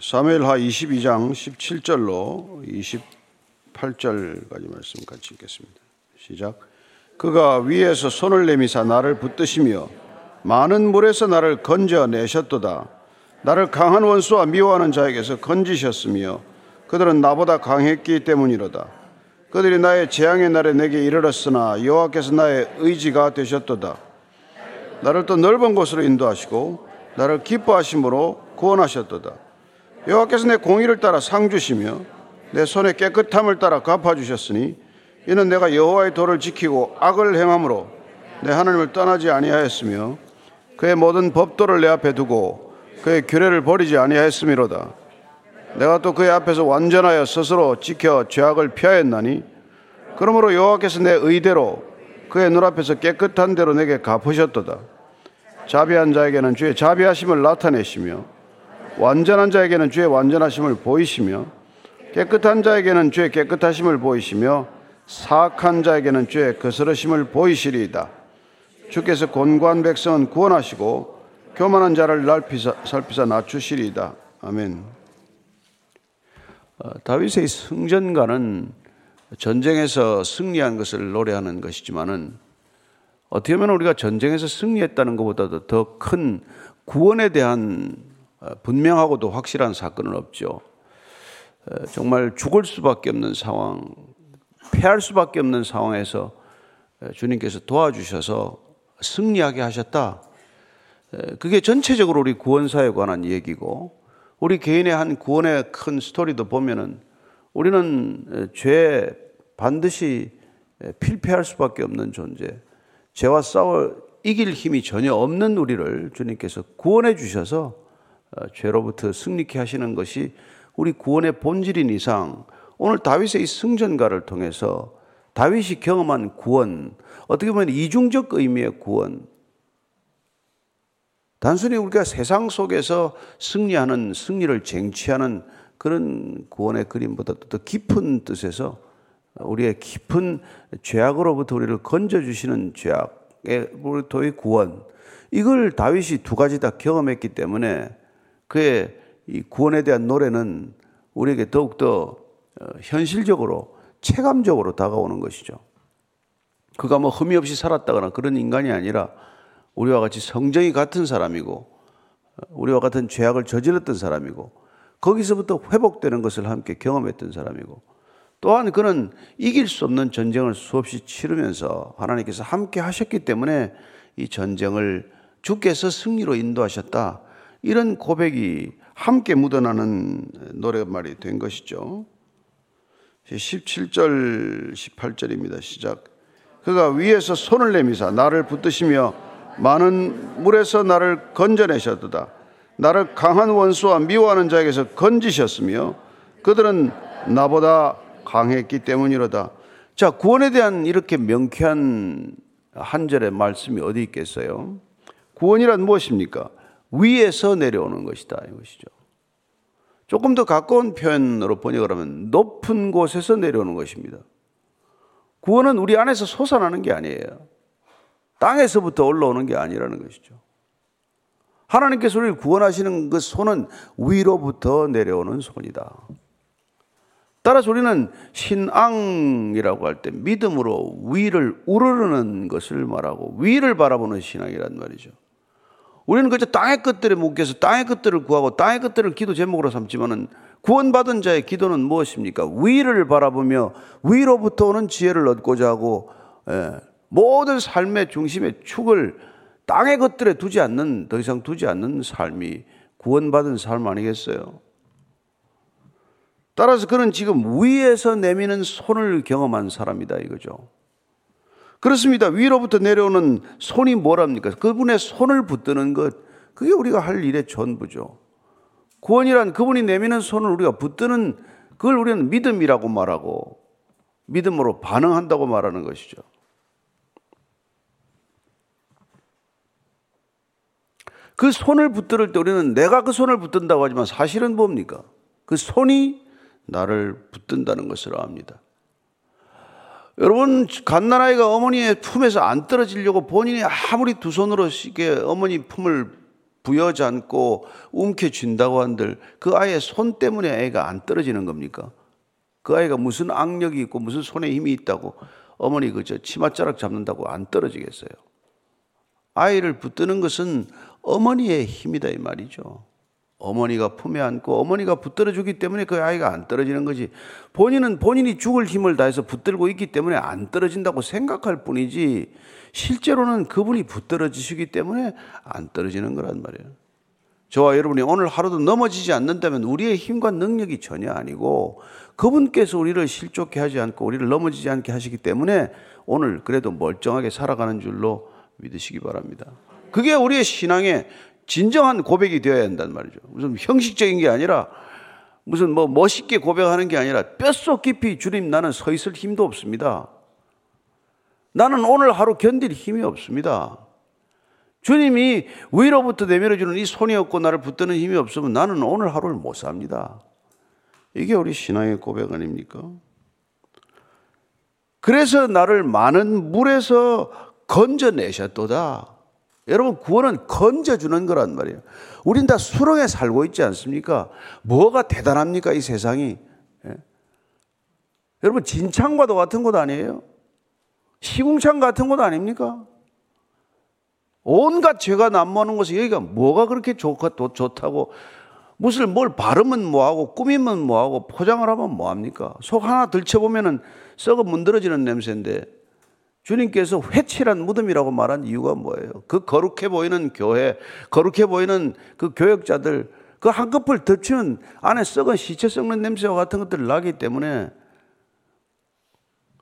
사무엘하 22장 17절로 28절까지 말씀 같이 읽겠습니다. 시작. 그가 위에서 손을 내미사 나를 붙드시며 많은 물에서 나를 건져내셨도다. 나를 강한 원수와 미워하는 자에게서 건지셨으며 그들은 나보다 강했기 때문이로다. 그들이 나의 재앙의 날에 내게 이르렀으나 여호와께서 나의 의지가 되셨도다. 나를 또 넓은 곳으로 인도하시고 나를 기뻐하심으로 구원하셨도다. 여호와께서 내 공의를 따라 상주시며 내 손의 깨끗함을 따라 갚아주셨으니 이는 내가 여호와의 도를 지키고 악을 행함으로 내 하나님을 떠나지 아니하였으며 그의 모든 법도를 내 앞에 두고 그의 규례를 버리지 아니하였음이로다. 내가 또 그의 앞에서 완전하여 스스로 지켜 죄악을 피하였나니 그러므로 여호와께서 내 의대로 그의 눈앞에서 깨끗한 대로 내게 갚으셨도다. 자비한 자에게는 주의 자비하심을 나타내시며 완전한 자에게는 주의 완전하심을 보이시며 깨끗한 자에게는 주의 깨끗하심을 보이시며 사악한 자에게는 주의 거스르심을 보이시리이다. 주께서 곤고한 백성은 구원하시고 교만한 자를 살피사 낮추시리이다. 아멘. 다윗의 승전가는 전쟁에서 승리한 것을 노래하는 것이지만은 어떻게 보면 우리가 전쟁에서 승리했다는 것보다도 더 큰 구원에 대한 분명하고도 확실한 사건은 없죠. 정말 죽을 수밖에 없는 상황, 패할 수밖에 없는 상황에서 주님께서 도와주셔서 승리하게 하셨다. 그게 전체적으로 우리 구원사에 관한 얘기고, 우리 개인의 한 구원의 큰 스토리도 보면은 우리는 죄에 반드시 필패할 수밖에 없는 존재, 죄와 싸워 이길 힘이 전혀 없는 우리를 주님께서 구원해 주셔서 죄로부터 승리케 하시는 것이 우리 구원의 본질인 이상, 오늘 다윗의 이 승전가를 통해서 다윗이 경험한 구원, 어떻게 보면 이중적 의미의 구원, 단순히 우리가 세상 속에서 승리하는, 승리를 쟁취하는 그런 구원의 그림보다도 더 깊은 뜻에서 우리의 깊은 죄악으로부터 우리를 건져주시는 죄악으로부터의 구원, 이걸 다윗이 두 가지 다 경험했기 때문에 그의 이 구원에 대한 노래는 우리에게 더욱더 현실적으로, 체감적으로 다가오는 것이죠. 그가 뭐 흠이 없이 살았다거나 그런 인간이 아니라 우리와 같이 성정이 같은 사람이고 우리와 같은 죄악을 저질렀던 사람이고 거기서부터 회복되는 것을 함께 경험했던 사람이고, 또한 그는 이길 수 없는 전쟁을 수없이 치르면서 하나님께서 함께 하셨기 때문에 이 전쟁을 주께서 승리로 인도하셨다. 이런 고백이 함께 묻어나는 노랫말이 된 것이죠. 17절 18절입니다. 시작. 그가 위에서 손을 내미사 나를 붙드시며 많은 물에서 나를 건져내셨도다. 나를 강한 원수와 미워하는 자에게서 건지셨으며 그들은 나보다 강했기 때문이로다. 자, 구원에 대한 이렇게 명쾌한 한 절의 말씀이 어디 있겠어요? 구원이란 무엇입니까? 위에서 내려오는 것이다, 이것이죠. 조금 더 가까운 표현으로 번역을 하면 높은 곳에서 내려오는 것입니다. 구원은 우리 안에서 솟아나는 게 아니에요. 땅에서부터 올라오는 게 아니라는 것이죠. 하나님께서 우리를 구원하시는 그 손은 위로부터 내려오는 손이다. 따라서 우리는 신앙이라고 할 때 믿음으로 위를 우러르는 것을 말하고 위를 바라보는 신앙이란 말이죠. 우리는 그저 땅의 것들에 묶여서 땅의 것들을 구하고 땅의 것들을 기도 제목으로 삼지만은 구원받은 자의 기도는 무엇입니까? 위를 바라보며 위로부터 오는 지혜를 얻고자 하고, 모든 삶의 중심의 축을 땅의 것들에 두지 않는, 더 이상 두지 않는 삶이 구원받은 삶 아니겠어요? 따라서 그는 지금 위에서 내미는 손을 경험한 사람이다, 이거죠. 그렇습니다. 위로부터 내려오는 손이 뭐랍니까? 그분의 손을 붙드는 것, 그게 우리가 할 일의 전부죠. 구원이란 그분이 내미는 손을 우리가 붙드는, 그걸 우리는 믿음이라고 말하고 믿음으로 반응한다고 말하는 것이죠. 그 손을 붙들 때 우리는 내가 그 손을 붙든다고 하지만 사실은 뭡니까? 그 손이 나를 붙든다는 것을 압니다. 여러분, 갓난아이가 어머니의 품에서 안 떨어지려고 본인이 아무리 두 손으로 어머니 품을 부여잡고 움켜쥔다고 한들 그 아이의 손 때문에 아이가 안 떨어지는 겁니까? 그 아이가 무슨 악력이 있고 무슨 손에 힘이 있다고 어머니 그저 치맛자락 잡는다고 안 떨어지겠어요? 아이를 붙드는 것은 어머니의 힘이다 이 말이죠. 어머니가 품에 안고 어머니가 붙들어 주기 때문에 그 아이가 안 떨어지는 거지, 본인은 본인이 죽을 힘을 다해서 붙들고 있기 때문에 안 떨어진다고 생각할 뿐이지 실제로는 그분이 붙들어 주시기 때문에 안 떨어지는 거란 말이에요. 저와 여러분이 오늘 하루도 넘어지지 않는다면 우리의 힘과 능력이 전혀 아니고 그분께서 우리를 실족해 하지 않고 우리를 넘어지지 않게 하시기 때문에 오늘 그래도 멀쩡하게 살아가는 줄로 믿으시기 바랍니다. 그게 우리의 신앙의 진정한 고백이 되어야 한단 말이죠. 무슨 형식적인 게 아니라 무슨 멋있게 고백하는 게 아니라 뼛속 깊이 주님 나는 서 있을 힘도 없습니다. 나는 오늘 하루 견딜 힘이 없습니다. 주님이 위로부터 내밀어주는 이 손이 없고 나를 붙드는 힘이 없으면 나는 오늘 하루를 못 삽니다. 이게 우리 신앙의 고백 아닙니까? 그래서 나를 많은 물에서 건져내셨도다. 여러분, 구원은 건져주는 거란 말이에요. 우린 다 수렁에 살고 있지 않습니까? 뭐가 대단합니까, 이 세상이? 예? 여러분, 진창과도 같은 곳 아니에요? 시궁창 같은 곳 아닙니까? 온갖 죄가 난무하는 곳에 여기가 뭐가 그렇게 좋다고, 무슨 뭘 바르면 뭐하고, 꾸미면 뭐하고, 포장을 하면 뭐합니까? 속 하나 들쳐보면은 썩어 문드러지는 냄새인데, 주님께서 회칠한 무덤이라고 말한 이유가 뭐예요? 그 거룩해 보이는 교회, 거룩해 보이는 그 교역자들, 그 한꺼풀 덮치면 안에 썩은 시체 썩는 냄새와 같은 것들 나기 때문에,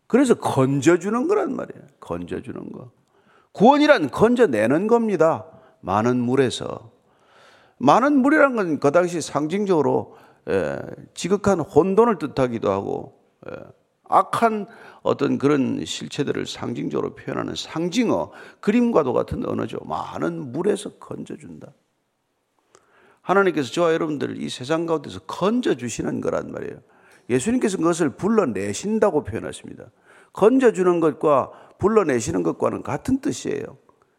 그래서 건져주는 거란 말이에요. 건져주는 거. 구원이란 건져내는 겁니다. 많은 물에서. 많은 물이란 건 그 당시 상징적으로 지극한 혼돈을 뜻하기도 하고 악한 어떤 그런 실체들을 상징적으로 표현하는 상징어, 그림과도 같은 언어죠. 많은 물에서 건져준다. 하나님께서 저와 여러분들을 이 세상 가운데서 건져주시는 거란 말이에요. 예수님께서 그것을 불러내신다고 표현하십니다. 건져주는 것과 불러내시는 것과는 같은 뜻이에요.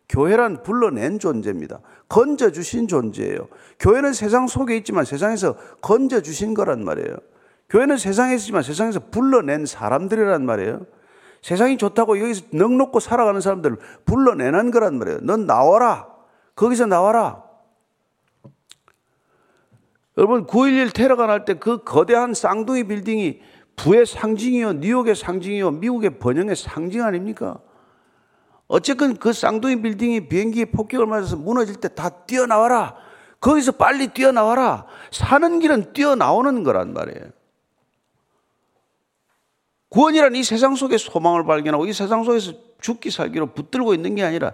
교회란 불러낸 존재입니다. 건져주신 존재예요. 교회는 세상 속에 있지만 세상에서 건져주신 거란 말이에요. 교회는 세상에 있지만 세상에서 불러낸 사람들이란 말이에요. 세상이 좋다고 여기서 넉넉고 살아가는 사람들을 불러내는 거란 말이에요. 넌 나와라. 거기서 나와라. 여러분, 9.11 테러가 날 때 그 거대한 쌍둥이 빌딩이 부의 상징이요, 뉴욕의 상징이요, 미국의 번영의 상징 아닙니까? 어쨌건 그 쌍둥이 빌딩이 비행기에 폭격을 맞아서 무너질 때 다 뛰어나와라. 거기서 빨리 뛰어나와라. 사는 길은 뛰어나오는 거란 말이에요. 구원이란 이 세상 속에 소망을 발견하고 이 세상 속에서 죽기 살기로 붙들고 있는 게 아니라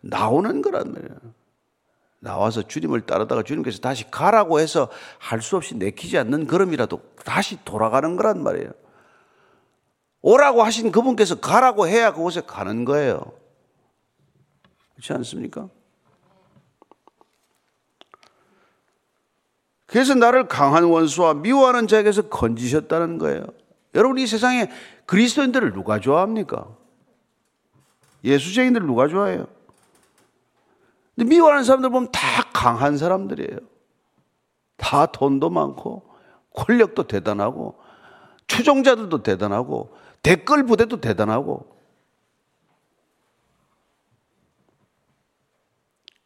나오는 거란 말이에요. 나와서 주님을 따르다가 주님께서 다시 가라고 해서 할 수 없이 내키지 않는 걸음이라도 다시 돌아가는 거란 말이에요. 오라고 하신 그분께서 가라고 해야 그곳에 가는 거예요. 그렇지 않습니까? 그래서 나를 강한 원수와 미워하는 자에게서 건지셨다는 거예요. 여러분, 이 세상에 그리스도인들을 누가 좋아합니까? 예수쟁이들을 누가 좋아해요? 근데 미워하는 사람들 보면 다 강한 사람들이에요. 다 돈도 많고 권력도 대단하고 추종자들도 대단하고 댓글 부대도 대단하고.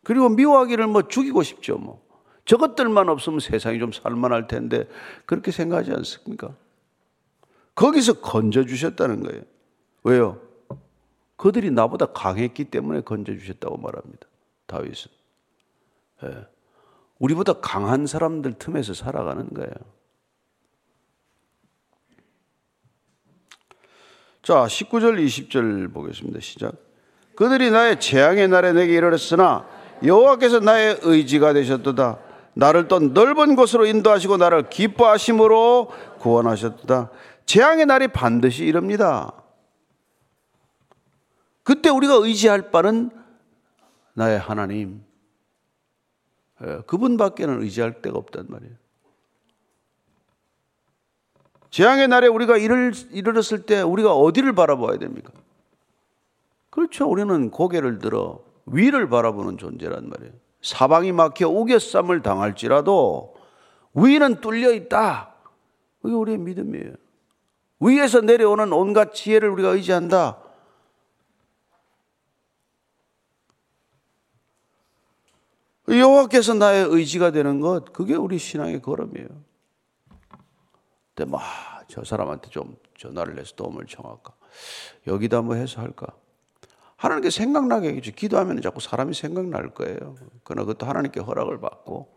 그리고 미워하기를 죽이고 싶죠. 저것들만 없으면 세상이 좀 살만할 텐데 그렇게 생각하지 않습니까? 거기서 건져주셨다는 거예요. 왜요? 그들이 나보다 강했기 때문에 건져주셨다고 말합니다. 다윗은. 예. 우리보다 강한 사람들 틈에서 살아가는 거예요. 자, 19절, 20절 보겠습니다. 시작. 그들이 나의 재앙의 날에 내게 이르렀으나 여호와께서 나의 의지가 되셨도다. 나를 또 넓은 곳으로 인도하시고 나를 기뻐하심으로 구원하셨도다. 재앙의 날이 반드시 이릅니다. 그때 우리가 의지할 바는 나의 하나님, 그분밖에는 의지할 데가 없단 말이에요. 재앙의 날에 우리가 이르렀을 때 우리가 어디를 바라봐야 됩니까? 그렇죠. 우리는 고개를 들어 위를 바라보는 존재란 말이에요. 사방이 막혀 우겨쌈을 당할지라도 위는 뚫려 있다. 그게 우리의 믿음이에요. 위에서 내려오는 온갖 지혜를 우리가 의지한다. 여호와께서 나의 의지가 되는 것, 그게 우리 신앙의 걸음이에요. 근데 막 저 사람한테 좀 전화를 해서 도움을 청할까, 여기다 뭐 해서 할까, 하나님께 생각나게 해주죠. 기도하면 자꾸 사람이 생각날 거예요. 그러나 그것도 하나님께 허락을 받고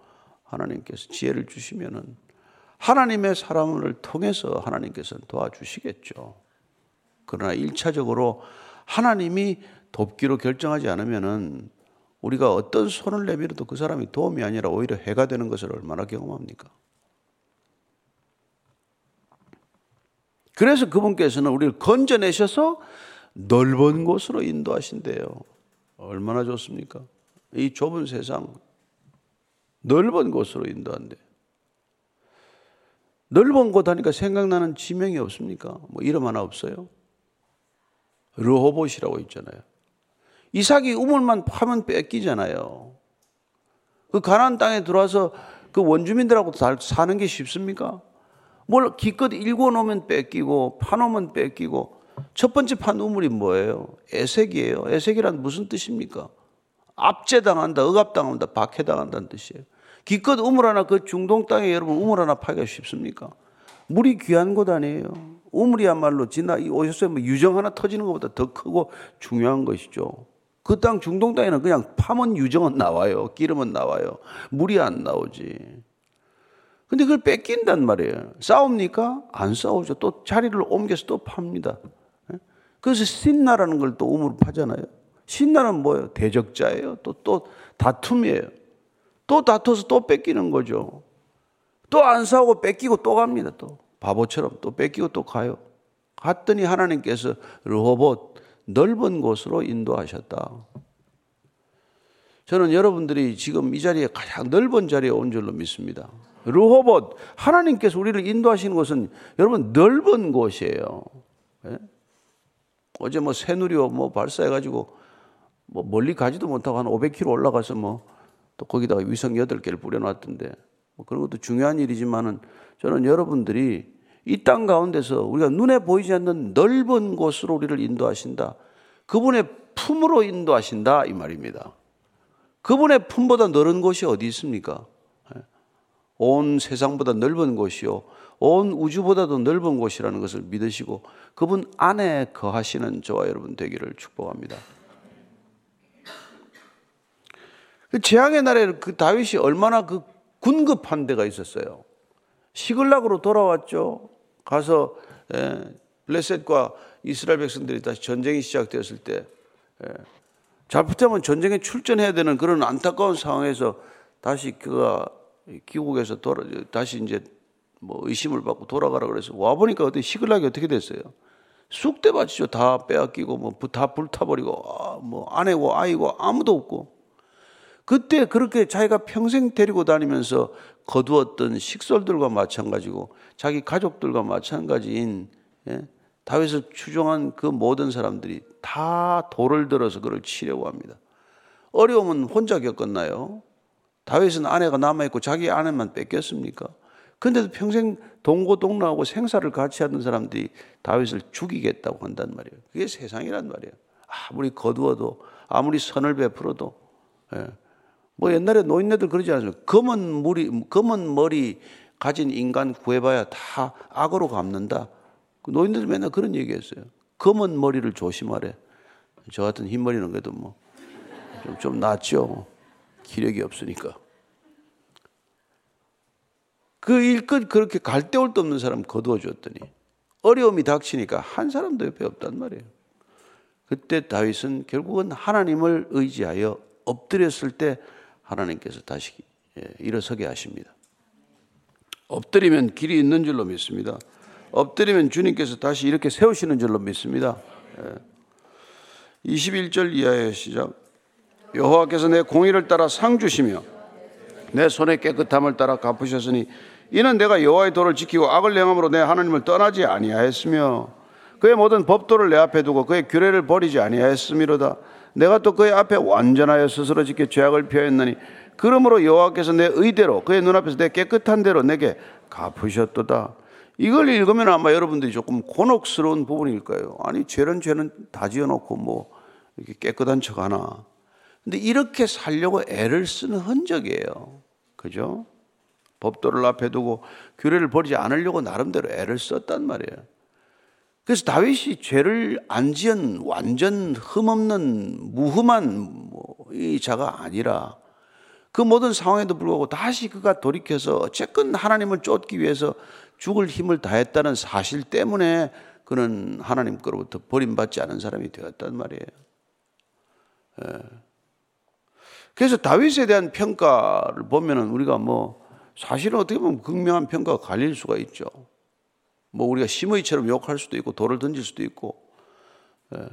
하나님께서 지혜를 주시면은 하나님의 사람을 통해서 하나님께서는 도와주시겠죠. 그러나 1차적으로 하나님이 돕기로 결정하지 않으면은 우리가 어떤 손을 내밀어도 그 사람이 도움이 아니라 오히려 해가 되는 것을 얼마나 경험합니까? 그래서 그분께서는 우리를 건져내셔서 넓은 곳으로 인도하신대요. 얼마나 좋습니까? 이 좁은 세상 넓은 곳으로 인도한대요. 넓은 곳 하니까 생각나는 지명이 없습니까? 뭐 이름 하나 없어요? 르호봇이라고 있잖아요. 이삭이 우물만 파면 뺏기잖아요. 그 가나안 땅에 들어와서 그 원주민들하고 다 사는 게 쉽습니까? 뭘 기껏 일궈 놓으면 뺏기고 파놓으면 뺏기고. 첫 번째 판 우물이 뭐예요? 에색이에요. 에색이란 무슨 뜻입니까? 압제당한다, 억압당한다, 박해당한다는 뜻이에요. 기껏 우물 하나, 그 중동 땅에 여러분 우물 하나 파기가 쉽습니까? 물이 귀한 곳 아니에요. 우물이야말로 지나 오셨어요. 뭐 유정 하나 터지는 것보다 더 크고 중요한 것이죠. 그 땅 중동 땅에는 그냥 파면 유정은 나와요. 기름은 나와요. 물이 안 나오지. 근데 그걸 뺏긴단 말이에요. 싸웁니까? 안 싸우죠. 또 자리를 옮겨서 또 팝니다. 그래서 신나라는 걸 또 우물을 파잖아요. 신나는 뭐예요? 대적자예요. 또 다툼이에요. 또 다퉈서 또 뺏기는 거죠. 또 안 싸우고 뺏기고 또 갑니다. 또 바보처럼 또 뺏기고 또 가요. 갔더니 하나님께서 르호봇 넓은 곳으로 인도하셨다. 저는 여러분들이 지금 이 자리에 가장 넓은 자리에 온 줄로 믿습니다. 르호봇, 하나님께서 우리를 인도하시는 곳은 여러분 넓은 곳이에요. 예? 어제 뭐 새누리호 뭐 발사해가지고 뭐 멀리 가지도 못하고 한 500km 올라가서 뭐 또 거기다가 위성 8개를 뿌려놨던데 뭐 그런 것도 중요한 일이지만은 저는 여러분들이 이 땅 가운데서 우리가 눈에 보이지 않는 넓은 곳으로 우리를 인도하신다. 그분의 품으로 인도하신다 이 말입니다. 그분의 품보다 넓은 곳이 어디 있습니까? 온 세상보다 넓은 곳이요 온 우주보다도 넓은 곳이라는 것을 믿으시고 그분 안에 거하시는 저와 여러분 되기를 축복합니다. 재앙의 날에 그 다윗이 얼마나 그 군급한 데가 있었어요. 시글락으로 돌아왔죠. 가서 블레셋과 이스라엘 백성들이 다시 전쟁이 시작되었을 때 잘못하면 전쟁에 출전해야 되는 그런 안타까운 상황에서 다시 그가 기국에서 다시 이제 뭐 의심을 받고 돌아가라 그래서 와 보니까 어떻게 시글락이 어떻게 됐어요? 쑥대밭이죠. 다 빼앗기고 뭐 다 불타버리고 뭐 아내고 아이고 아무도 없고 그때 그렇게 자기가 평생 데리고 다니면서 거두었던 식솔들과 마찬가지고 자기 가족들과 마찬가지인 다윗을 추종한 그 모든 사람들이 다 돌을 들어서 그를 치려고 합니다. 어려움은 혼자 겪었나요? 다윗은 아내가 남아있고 자기 아내만 뺏겼습니까? 그런데도 평생 동고동락하고 생사를 같이 하던 사람들이 다윗을 죽이겠다고 한단 말이에요. 그게 세상이란 말이에요. 아무리 거두어도 아무리 선을 베풀어도 뭐 옛날에 노인네들 그러지 않습니까? 검은 머리 가진 인간 구해봐야 다 악으로 갚는다. 노인네들 맨날 그런 얘기했어요. 검은 머리를 조심하래. 저 같은 흰머리는 그래도 뭐 좀 낫죠. 기력이 없으니까. 그 일껏 그렇게 갈데올도 없는 사람 거두어줬더니 어려움이 닥치니까 한 사람도 옆에 없단 말이에요. 그때 다윗은 결국은 하나님을 의지하여 엎드렸을 때 하나님께서 다시 일어서게 하십니다. 엎드리면 길이 있는 줄로 믿습니다. 엎드리면 주님께서 다시 이렇게 세우시는 줄로 믿습니다. 21절 이하의 시작. 여호와께서 내 공의를 따라 상 주시며 내 손의 깨끗함을 따라 갚으셨으니 이는 내가 여호와의 도를 지키고 악을 행함으로 내 하나님을 떠나지 아니하였으며 그의 모든 법도를 내 앞에 두고 그의 규례를 버리지 아니하였음이로다. 내가 또 그의 앞에 완전하여 스스로 지켜 죄악을 피하였느니 그러므로 여호와께서 내 의대로 그의 눈앞에서 내 깨끗한 대로 내게 갚으셨도다. 이걸 읽으면 아마 여러분들이 조금 곤혹스러운 부분일 거예요. 아니 죄는 다 지어놓고 뭐 이렇게 깨끗한 척 하나. 근데 이렇게 살려고 애를 쓰는 흔적이에요. 그죠? 법도를 앞에 두고 규례를 버리지 않으려고 나름대로 애를 썼단 말이에요. 그래서 다윗이 죄를 안 지은 완전 흠없는 무흠한 이 자가 아니라 그 모든 상황에도 불구하고 다시 그가 돌이켜서 어쨌건 하나님을 쫓기 위해서 죽을 힘을 다했다는 사실 때문에 그는 하나님께로부터 버림받지 않은 사람이 되었단 말이에요. 예. 그래서 다윗에 대한 평가를 보면은 우리가 뭐 사실은 어떻게 보면 극명한 평가가 갈릴 수가 있죠. 뭐 우리가 심의처럼 욕할 수도 있고 돌을 던질 수도 있고. 예.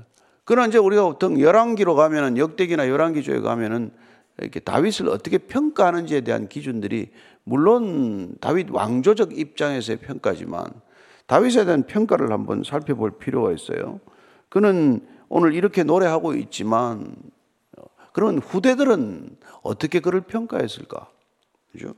그러나 이제 우리가 보통 열왕기로 가면은 역대기나 열왕기조에 가면은 이렇게 다윗을 어떻게 평가하는지에 대한 기준들이 물론 다윗 왕조적 입장에서의 평가지만 다윗에 대한 평가를 한번 살펴볼 필요가 있어요. 그는 오늘 이렇게 노래하고 있지만 그러면 후대들은 어떻게 그를 평가했을까? 그죠?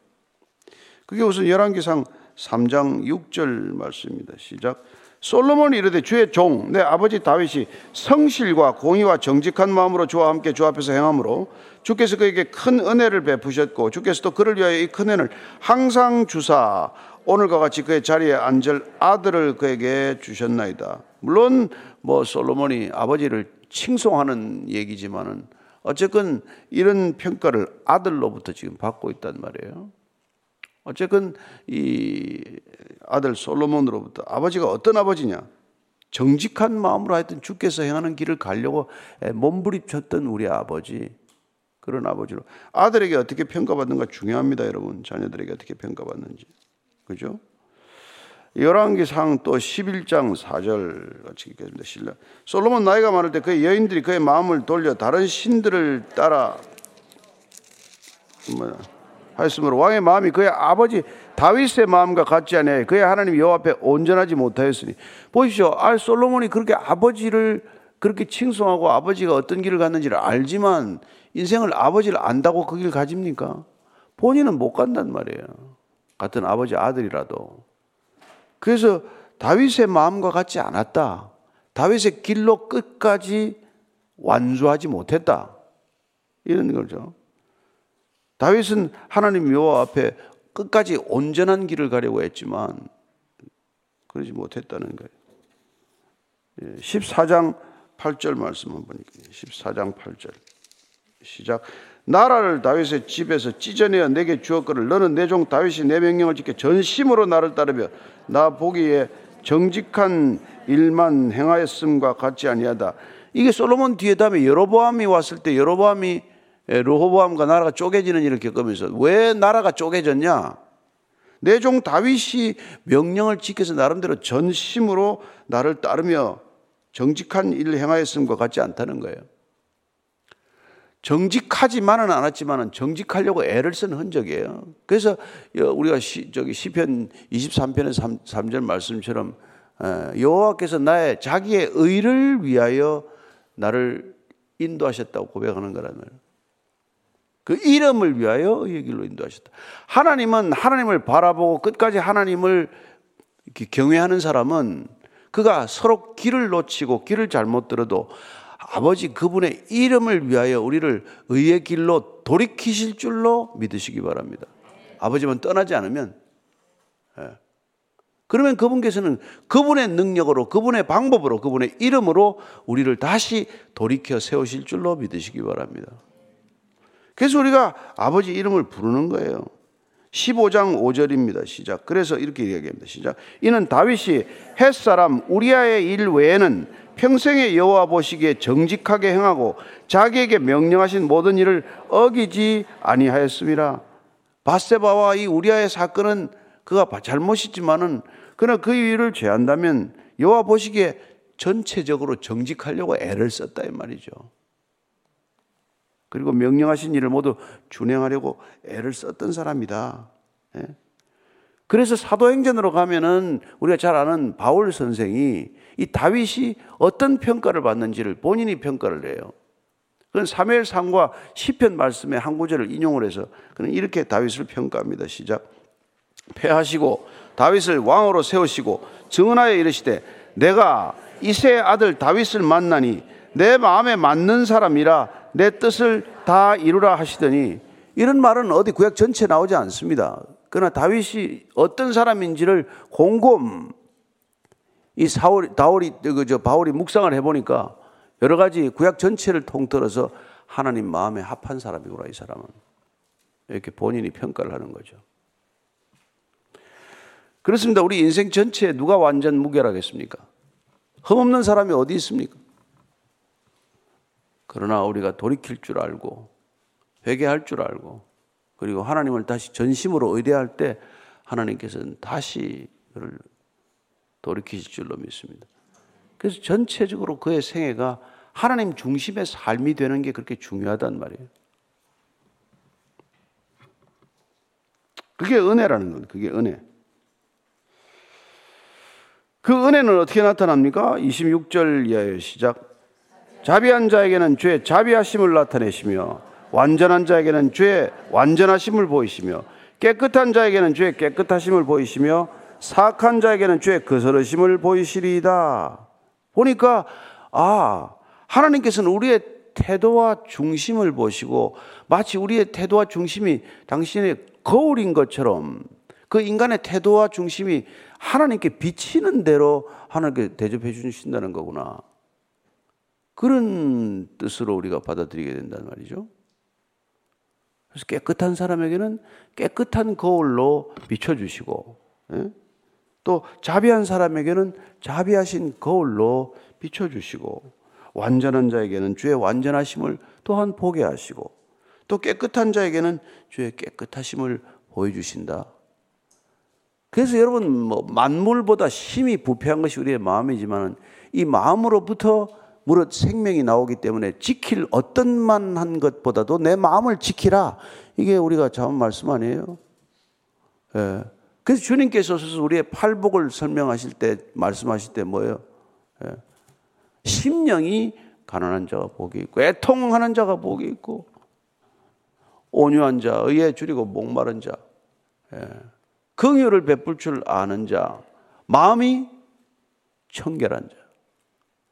그게 우선 열왕기상 3장 6절 말씀입니다. 시작. 솔로몬이 이르되 주의 종 내 아버지 다윗이 성실과 공의와 정직한 마음으로 주와 함께 주 앞에서 행함으로 주께서 그에게 큰 은혜를 베푸셨고 주께서 또 그를 위하여 이 큰 은혜를 항상 주사 오늘과 같이 그의 자리에 앉을 아들을 그에게 주셨나이다. 물론 뭐 솔로몬이 아버지를 칭송하는 얘기지만은 어쨌건 이런 평가를 아들로부터 지금 받고 있단 말이에요. 어쨌든 이 아들 솔로몬으로부터 아버지가 어떤 아버지냐, 정직한 마음으로 하여튼 주께서 행하는 길을 가려고 몸부림쳤던 우리 아버지, 그런 아버지로 아들에게 어떻게 평가받는가 중요합니다. 여러분 자녀들에게 어떻게 평가받는지. 그죠? 열왕기상 또 11장 4절 같이 읽겠습니다. 실례. 솔로몬 나이가 많을 때 그의 여인들이 그의 마음을 돌려 다른 신들을 따라 하였으므로 왕의 마음이 그의 아버지 다윗의 마음과 같지 아니하여 그의 하나님 여호와 앞에 온전하지 못하였으니. 보십시오. 솔로몬이 그렇게 아버지를 그렇게 칭송하고 아버지가 어떤 길을 갔는지를 알지만 인생을 아버지를 안다고 그 길 가집니까? 본인은 못 간단 말이에요. 같은 아버지 아들이라도. 그래서 다윗의 마음과 같지 않았다. 다윗의 길로 끝까지 완주하지 못했다. 이런 거죠. 다윗은 하나님 여호와 앞에 끝까지 온전한 길을 가려고 했지만 그러지 못했다는 거예요. 14장 8절 말씀 한번 읽겠습니다. 14장 8절 시작. 나라를 다윗의 집에서 찢어내어 내게 주었거늘 너는 내 종 다윗이 내 명령을 지켜 전심으로 나를 따르며 나 보기에 정직한 일만 행하였음과 같지 아니하다. 이게 솔로몬 뒤에 다음에 여로보암이 왔을 때 여로보암이 르호보암과 나라가 쪼개지는 일을 겪으면서 왜 나라가 쪼개졌냐? 내 종 다윗이 명령을 지켜서 나름대로 전심으로 나를 따르며 정직한 일을 행하였음과 같지 않다는 거예요. 정직하지만은 않았지만은 정직하려고 애를 쓴 흔적이에요. 그래서 우리가 시편 23편의 3절 말씀처럼 여호와께서 나의 자기의 의를 위하여 나를 인도하셨다고 고백하는 거라는 거예요. 그 이름을 위하여 의의 길로 인도하셨다. 하나님은 하나님을 바라보고 끝까지 하나님을 경외하는 사람은 그가 서로 길을 놓치고 길을 잘못 들어도 아버지 그분의 이름을 위하여 우리를 의의 길로 돌이키실 줄로 믿으시기 바랍니다. 아버지만 떠나지 않으면. 그러면 그분께서는 그분의 능력으로 그분의 방법으로 그분의 이름으로 우리를 다시 돌이켜 세우실 줄로 믿으시기 바랍니다. 그래서 우리가 아버지 이름을 부르는 거예요. 15장 5절입니다. 시작. 그래서 이렇게 이야기합니다. 시작. 이는 다윗이 햇사람 우리아의 일 외에는 평생에 여호와 보시기에 정직하게 행하고 자기에게 명령하신 모든 일을 어기지 아니하였음이라. 바세바와 이 우리아의 사건은 그가 잘못이지만은 그러나 그 일을 죄한다면 여호와 보시기에 전체적으로 정직하려고 애를 썼다 이 말이죠. 그리고 명령하신 일을 모두 준행하려고 애를 썼던 사람이다. 예? 그래서 사도행전으로 가면은 우리가 잘 아는 바울 선생이 이 다윗이 어떤 평가를 받는지를 본인이 평가를 해요. 그건 사무엘상과 시편 말씀의 한 구절을 인용을 해서 그는 이렇게 다윗을 평가합니다. 시작. 패하시고 다윗을 왕으로 세우시고 증언하여 이르시되 내가 이새의 아들 다윗을 만나니 내 마음에 맞는 사람이라 내 뜻을 다 이루라 하시더니, 이런 말은 어디 구약 전체에 나오지 않습니다. 그러나 다윗이 어떤 사람인지를 곰곰 바울이 묵상을 해보니까 여러 가지 구약 전체를 통틀어서 하나님 마음에 합한 사람이구나, 이 사람은. 이렇게 본인이 평가를 하는 거죠. 그렇습니다. 우리 인생 전체에 누가 완전 무결하겠습니까? 흠없는 사람이 어디 있습니까? 그러나 우리가 돌이킬 줄 알고 회개할 줄 알고 그리고 하나님을 다시 전심으로 의뢰할 때 하나님께서는 다시 그를 돌이키실 줄로 믿습니다. 그래서 전체적으로 그의 생애가 하나님 중심의 삶이 되는 게 그렇게 중요하단 말이에요. 그게 은혜라는 건, 그게 은혜. 그 은혜는 어떻게 나타납니까? 26절 이하의 시작. 자비한 자에게는 죄의 자비하심을 나타내시며 완전한 자에게는 죄의 완전하심을 보이시며 깨끗한 자에게는 죄의 깨끗하심을 보이시며 사악한 자에게는 죄의 거스르심을 보이시리이다. 보니까 하나님께서는 우리의 태도와 중심을 보시고 마치 우리의 태도와 중심이 당신의 거울인 것처럼 그 인간의 태도와 중심이 하나님께 비치는 대로 하나님께 대접해 주신다는 거구나. 그런 뜻으로 우리가 받아들이게 된단 말이죠. 그래서 깨끗한 사람에게는 깨끗한 거울로 비춰주시고, 또 자비한 사람에게는 자비하신 거울로 비춰주시고, 완전한 자에게는 주의 완전하심을 또한 보게 하시고, 또 깨끗한 자에게는 주의 깨끗하심을 보여주신다. 그래서 여러분, 만물보다 심히 부패한 것이 우리의 마음이지만 이 마음으로부터 무릇 생명이 나오기 때문에 지킬 어떤 만한 것보다도 내 마음을 지키라. 이게 우리가 자원 말씀 아니에요? 예. 그래서 주님께서 우리의 팔복을 설명하실 때, 말씀하실 때 뭐예요? 예. 심령이 가난한 자가 복이 있고 애통하는 자가 복이 있고 온유한 자, 의에 줄이고 목마른 자, 긍휼을 베풀 줄 아는 자, 마음이 청결한 자,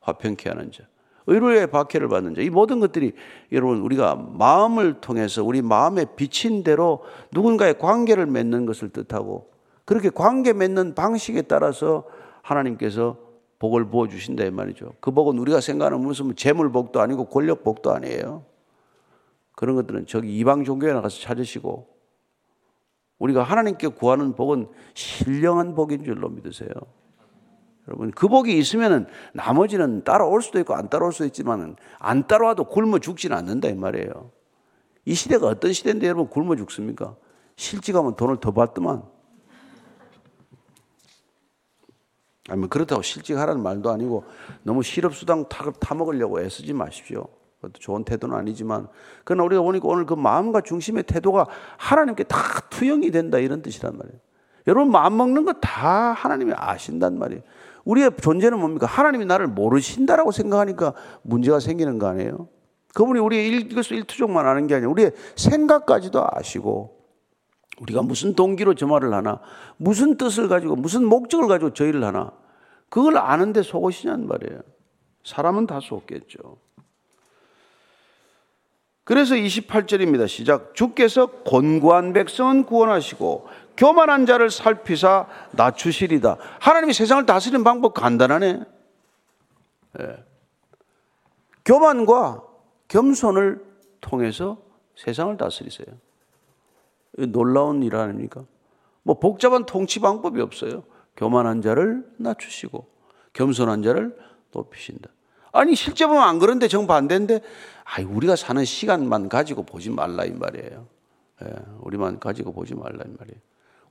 화평케 하는 자, 의로의 박해를 받는 자, 이 모든 것들이 여러분 우리가 마음을 통해서 우리 마음에 비친 대로 누군가의 관계를 맺는 것을 뜻하고 그렇게 관계 맺는 방식에 따라서 하나님께서 복을 부어주신다 이 말이죠. 그 복은 우리가 생각하는 무슨 재물복도 아니고 권력복도 아니에요. 그런 것들은 저기 이방 종교에 나가서 찾으시고 우리가 하나님께 구하는 복은 신령한 복인 줄로 믿으세요. 여러분, 그 복이 있으면은 나머지는 따라올 수도 있고 안 따라올 수도 있지만은 안 따라와도 굶어 죽지는 않는다 이 말이에요. 이 시대가 어떤 시대인데 여러분 굶어 죽습니까? 실직하면 돈을 더 받더만. 아니면 그렇다고 실직하라는 말도 아니고 너무 실업수당 타먹으려고 애쓰지 마십시오. 그것도 좋은 태도는 아니지만, 그러나 우리가 보니까 오늘 그 마음과 중심의 태도가 하나님께 다 투영이 된다 이런 뜻이란 말이에요. 여러분 마음 먹는 거 다 하나님이 아신단 말이에요. 우리의 존재는 뭡니까? 하나님이 나를 모르신다라고 생각하니까 문제가 생기는 거 아니에요? 그분이 우리의 일투족만 아는 게 아니에요. 우리의 생각까지도 아시고 우리가 무슨 동기로 저 말을 하나, 무슨 뜻을 가지고 무슨 목적을 가지고 저 일을 하나, 그걸 아는데 속으시냔 말이에요. 사람은 다 속겠죠. 그래서 28절입니다. 시작. 주께서 곤고한 백성은 구원하시고 교만한 자를 살피사 낮추시리다. 하나님이 세상을 다스리는 방법 간단하네. 예. 교만과 겸손을 통해서 세상을 다스리세요. 놀라운 일 아닙니까? 뭐 복잡한 통치 방법이 없어요. 교만한 자를 낮추시고 겸손한 자를 높이신다. 아니 실제 보면 안 그런데 정반대인데, 우리가 사는 시간만 가지고 보지 말라 이 말이에요. 예, 우리만 가지고 보지 말라 이 말이에요.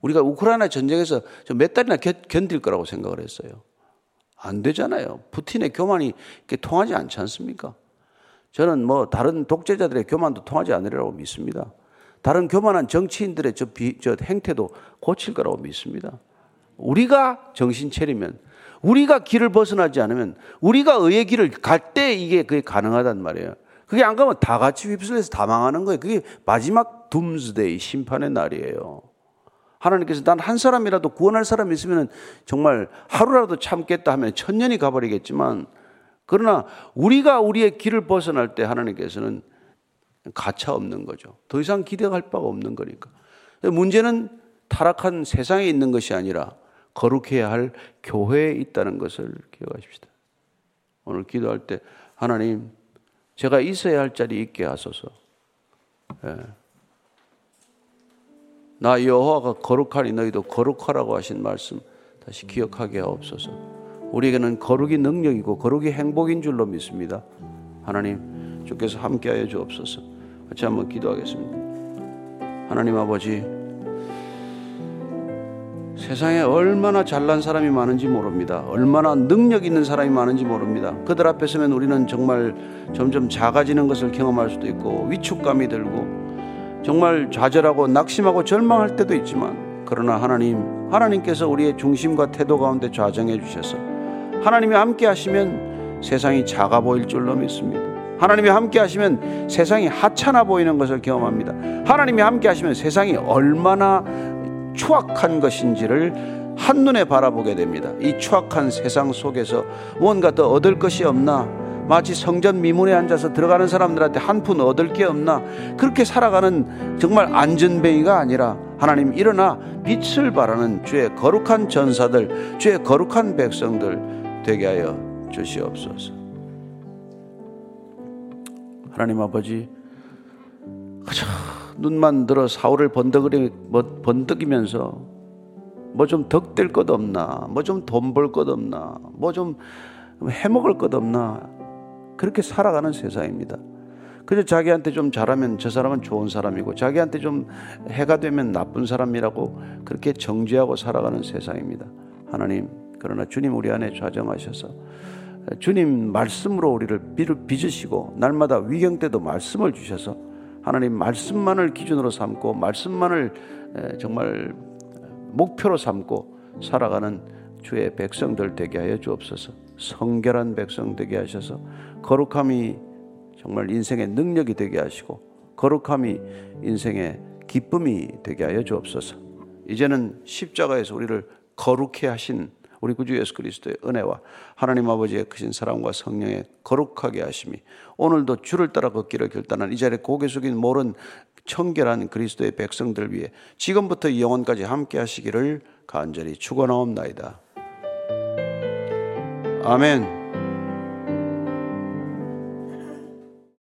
우리가 우크라이나 전쟁에서 몇 달이나 견딜 거라고 생각을 했어요. 안 되잖아요. 푸틴의 교만이 이렇게 통하지 않지 않습니까? 저는 다른 독재자들의 교만도 통하지 않으리라고 믿습니다. 다른 교만한 정치인들의 저 행태도 고칠 거라고 믿습니다. 우리가 정신 차리면, 우리가 길을 벗어나지 않으면, 우리가 의의 길을 갈 때 이게 그게 가능하단 말이에요. 그게 안 가면 다 같이 휩쓸려서 다 망하는 거예요. 그게 마지막 둠스데이 심판의 날이에요. 하나님께서 난 한 사람이라도 구원할 사람이 있으면 정말 하루라도 참겠다 하면 천년이 가버리겠지만, 그러나 우리가 우리의 길을 벗어날 때 하나님께서는 가차 없는 거죠. 더 이상 기대할 바가 없는 거니까. 문제는 타락한 세상에 있는 것이 아니라 거룩해야 할 교회에 있다는 것을 기억하십시다. 오늘 기도할 때 하나님, 제가 있어야 할 자리에 있게 하소서. 예. 나 여호와가 거룩하니 너희도 거룩하라고 하신 말씀 다시 기억하게 하옵소서. 우리에게는 거룩이 능력이고 거룩이 행복인 줄로 믿습니다. 하나님, 주께서 함께하여 주옵소서. 같이 한번 기도하겠습니다. 하나님 아버지, 세상에 얼마나 잘난 사람이 많은지 모릅니다. 얼마나 능력 있는 사람이 많은지 모릅니다. 그들 앞에 서면 우리는 정말 점점 작아지는 것을 경험할 수도 있고 위축감이 들고 정말 좌절하고 낙심하고 절망할 때도 있지만, 그러나 하나님께서 우리의 중심과 태도 가운데 좌정해 주셔서 하나님이 함께 하시면 세상이 작아 보일 줄로 믿습니다. 하나님이 함께 하시면 세상이 하찮아 보이는 것을 경험합니다. 하나님이 함께 하시면 세상이 얼마나 추악한 것인지를 한눈에 바라보게 됩니다. 이 추악한 세상 속에서 뭔가 더 얻을 것이 없나, 마치 성전 미문에 앉아서 들어가는 사람들한테 한 푼 얻을 게 없나, 그렇게 살아가는 정말 안전뱅이가 아니라, 하나님 일어나 빛을 발하는 주의 거룩한 전사들, 주의 거룩한 백성들 되게 하여 주시옵소서. 하나님 아버지, 그저 눈만 들어 사울을 번뜩이면서 뭐 좀 덕될 것 없나, 뭐 좀 돈 벌 것 없나, 뭐 좀 해먹을 것 없나, 그렇게 살아가는 세상입니다. 그저 자기한테 좀 잘하면 저 사람은 좋은 사람이고 자기한테 좀 해가 되면 나쁜 사람이라고 그렇게 정죄하고 살아가는 세상입니다. 하나님, 그러나 주님 우리 안에 좌정하셔서 주님 말씀으로 우리를 빚으시고 날마다 위경 때도 말씀을 주셔서 하나님 말씀만을 기준으로 삼고 말씀만을 정말 목표로 삼고 살아가는 주의 백성들 되게 하여 주옵소서. 성결한 백성 되게 하셔서 거룩함이 정말 인생의 능력이 되게 하시고 거룩함이 인생의 기쁨이 되게 하여 주옵소서. 이제는 십자가에서 우리를 거룩해 하신 우리 구주 예수 그리스도의 은혜와 하나님 아버지의 크신 사랑과 성령의 거룩하게 하심이 오늘도 주를 따라 걷기를 결단한 이 자리에 고개 숙인 모른 청결한 그리스도의 백성들 위해 지금부터 영원까지 함께 하시기를 간절히 축원하옵나이다. 아멘.